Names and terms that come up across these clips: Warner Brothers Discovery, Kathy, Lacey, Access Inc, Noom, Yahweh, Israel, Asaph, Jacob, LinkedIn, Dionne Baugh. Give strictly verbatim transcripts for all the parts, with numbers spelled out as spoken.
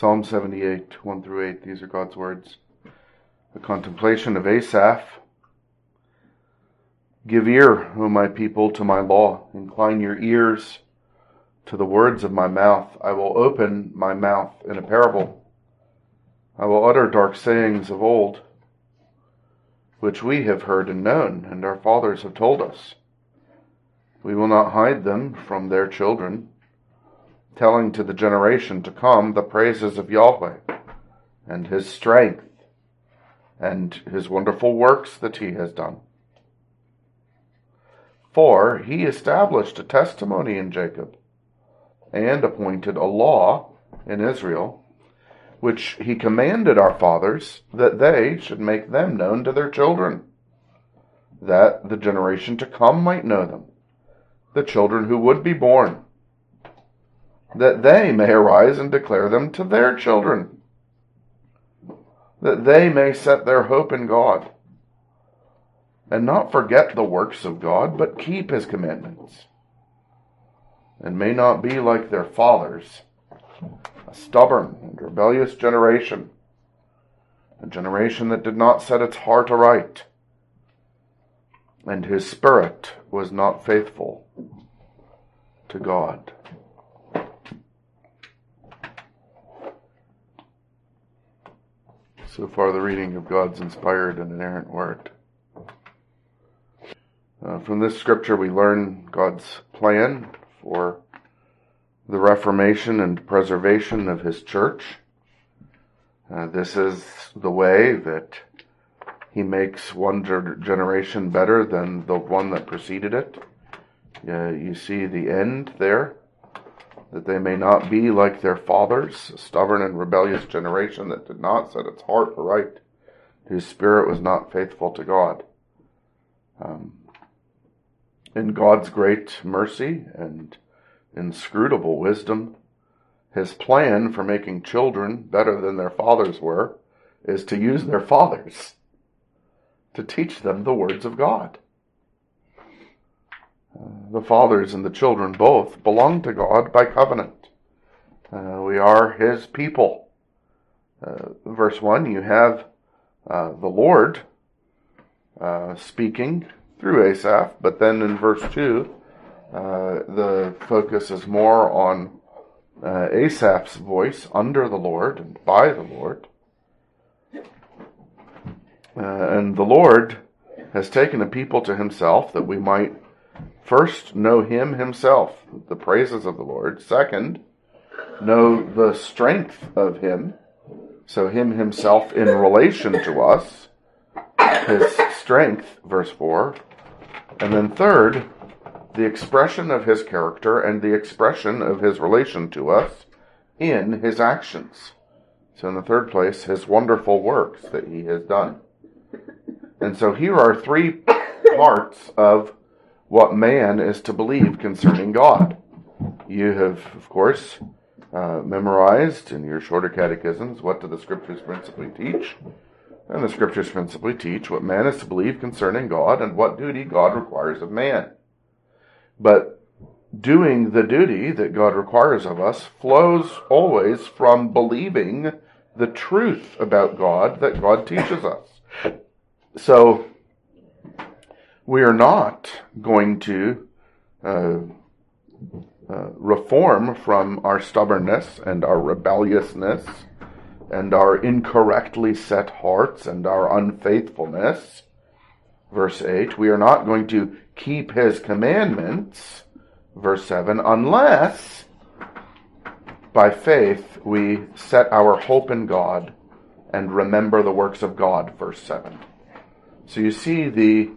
Psalm seventy-eight, one through eight, these are God's words. A contemplation of Asaph. Give ear, O my people, to my law. Incline your ears to the words of my mouth. I will open my mouth in a parable. I will utter dark sayings of old, which we have heard and known, and our fathers have told us. We will not hide them from their children, telling to the generation to come the praises of Yahweh, and his strength, and his wonderful works that he has done. For he established a testimony in Jacob, and appointed a law in Israel, which he commanded our fathers, that they should make them known to their children, that the generation to come might know them, the children who would be born, that they may arise and declare them to their children, that they may set their hope in God, and not forget the works of God, but keep his commandments, and may not be like their fathers, a stubborn and rebellious generation, a generation that did not set its heart aright, and his spirit was not faithful to God. So far, the reading of God's inspired and inerrant word. Uh, from this scripture, we learn God's plan for the reformation and preservation of his church. Uh, this is the way that he makes one generation better than the one that preceded it. Uh, you see the end there, that they may not be like their fathers, a stubborn and rebellious generation that did not set its heart aright, whose spirit was not faithful to God. Um, in God's great mercy and inscrutable wisdom, his plan for making children better than their fathers were is to use their fathers to teach them the words of God. Uh, the fathers and the children both belong to God by covenant. Uh, we are his people. Uh, verse one, you have uh, the Lord uh, speaking through Asaph, but then in verse two, Uh, the focus is more on uh, Asaph's voice under the Lord and by the Lord. Uh, and the Lord has taken a people to himself that we might first know him himself, the praises of the Lord. Second, know the strength of him, so him himself in relation to us, his strength, verse four. And then third, the expression of his character and the expression of his relation to us in his actions. So in the third place, his wonderful works that he has done. And so here are three parts of what man is to believe concerning God. You have, of course, uh, memorized in your shorter catechisms what do the scriptures principally teach. And the scriptures principally teach what man is to believe concerning God and what duty God requires of man. But doing the duty that God requires of us flows always from believing the truth about God that God teaches us. So we are not going to uh, uh, reform from our stubbornness and our rebelliousness and our incorrectly set hearts and our unfaithfulness. Verse eight, we are not going to keep his commandments, verse seven, unless by faith we set our hope in God and remember the works of God, verse seven. So you see the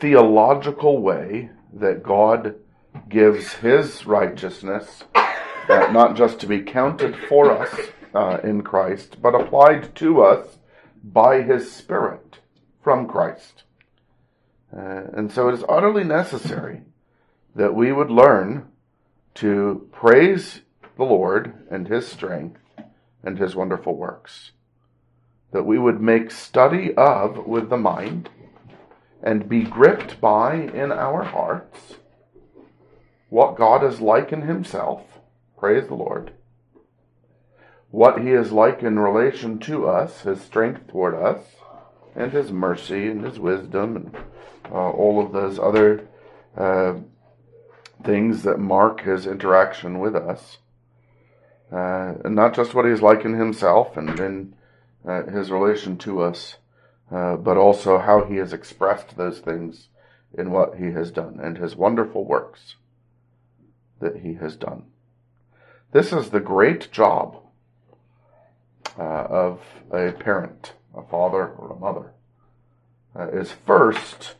theological way that God gives his righteousness, uh, not just to be counted for us uh, in Christ, but applied to us by his Spirit from Christ. Uh, and so it is utterly necessary that we would learn to praise the Lord and his strength and his wonderful works. That we would make study of with the mind and be gripped by in our hearts what God is like in himself. Praise the Lord. what he is like in relation to us, his strength toward us, and his mercy and his wisdom, and uh, all of those other uh, things that mark his interaction with us. Uh, and not just what he's like in himself and in uh, his relation to us, uh, but also how he has expressed those things in what he has done and his wonderful works that he has done. This is the great job uh, of a parent, a father or a mother, uh, is first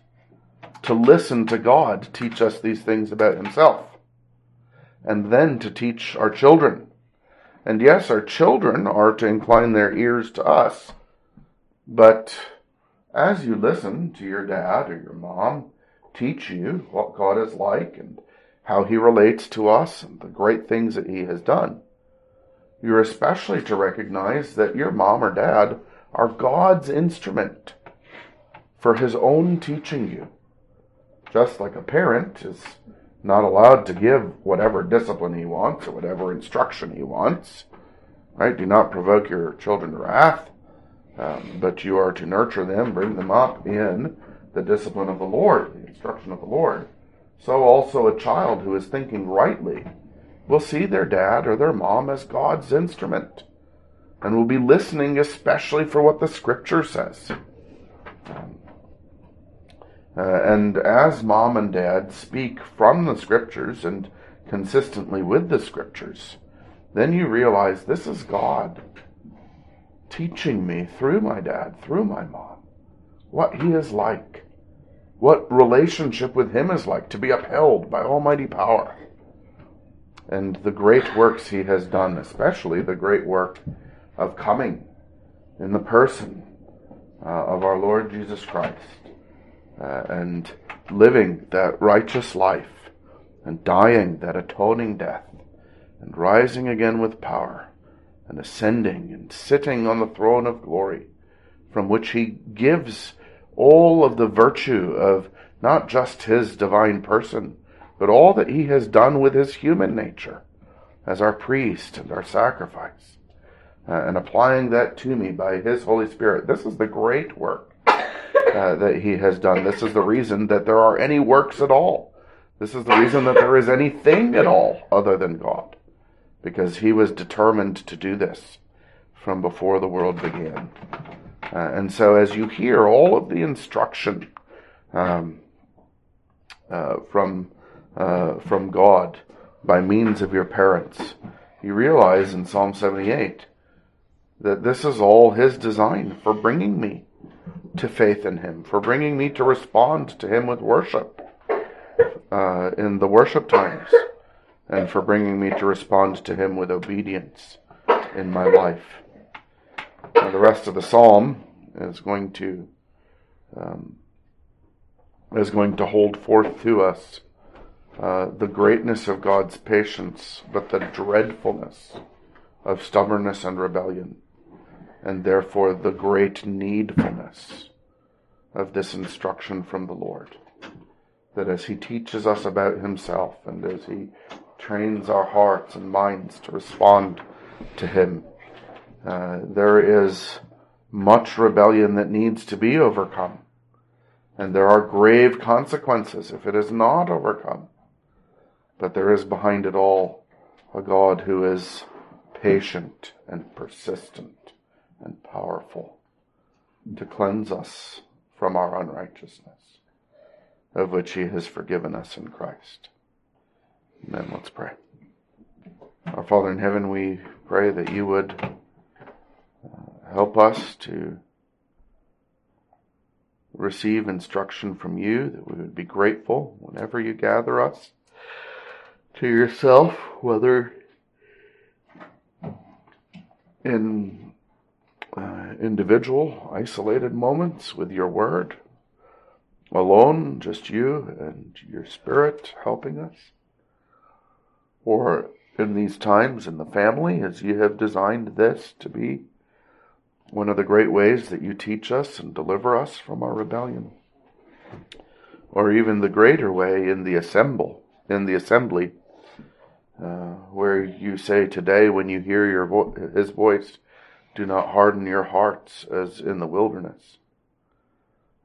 to listen to God teach us these things about himself, and then to teach our children. And yes, our children are to incline their ears to us, but as you listen to your dad or your mom teach you what God is like and how he relates to us and the great things that he has done, you're especially to recognize that your mom or dad are God's instrument for his own teaching you. Just like a parent is not allowed to give whatever discipline he wants or whatever instruction he wants, right? Do not provoke your children to wrath, um, but you are to nurture them, bring them up in the discipline of the Lord, the instruction of the Lord. So also a child who is thinking rightly will see their dad or their mom as God's instrument and will be listening especially for what the Scripture says. Um, Uh, and as mom and dad speak from the Scriptures and consistently with the Scriptures, then you realize this is God teaching me through my dad, through my mom, what he is like, what relationship with him is like, to be upheld by almighty power, and the great works he has done, especially the great work of coming in the person uh, of our Lord Jesus Christ. Uh, and living that righteous life, and dying that atoning death, and rising again with power, and ascending and sitting on the throne of glory, from which he gives all of the virtue of not just his divine person, but all that he has done with his human nature, as our priest and our sacrifice, uh, and applying that to me by his Holy Spirit. This is the great work Uh, that he has done. This is the reason that there are any works at all. This is the reason that there is anything at all other than God, because he was determined to do this from before the world began. Uh, and so as you hear all of the instruction um, uh, from uh, from God by means of your parents, you realize in Psalm seventy-eight that this is all his design for bringing me to faith in him, for bringing me to respond to him with worship uh, in the worship times, and for bringing me to respond to him with obedience in my life. Now, the rest of the psalm is going to um, is going to hold forth to us uh, the greatness of God's patience, but the dreadfulness of stubbornness and rebellion, and therefore the great needfulness of this instruction from the Lord, that as he teaches us about himself and as he trains our hearts and minds to respond to him, uh, there is much rebellion that needs to be overcome, and there are grave consequences if it is not overcome. But there is behind it all a God who is patient and persistent and powerful to cleanse us from our unrighteousness, of which he has forgiven us in Christ. Amen. Let's pray. Our Father in heaven, we pray that you would uh, help us to receive instruction from you, that we would be grateful whenever you gather us to yourself, whether in Uh, individual, isolated moments with your word, alone, just you and your Spirit helping us, or in these times in the family, as you have designed this to be one of the great ways that you teach us and deliver us from our rebellion, or even the greater way in the assemble, in the assembly, uh, where you say today, when you hear your vo- his voice, do not harden your hearts as in the wilderness,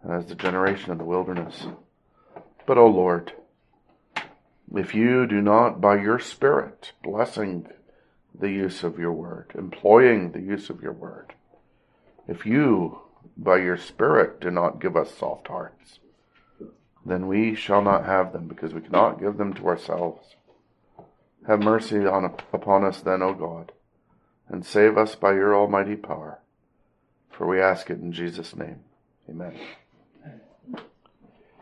as the generation of the wilderness. But, O Lord, if you do not by your Spirit blessing the use of your word, employing the use of your word, if you by your Spirit do not give us soft hearts, then we shall not have them, because we cannot give them to ourselves. Have mercy on, upon us then, O God, and save us by your almighty power. For we ask it in Jesus' name. Amen.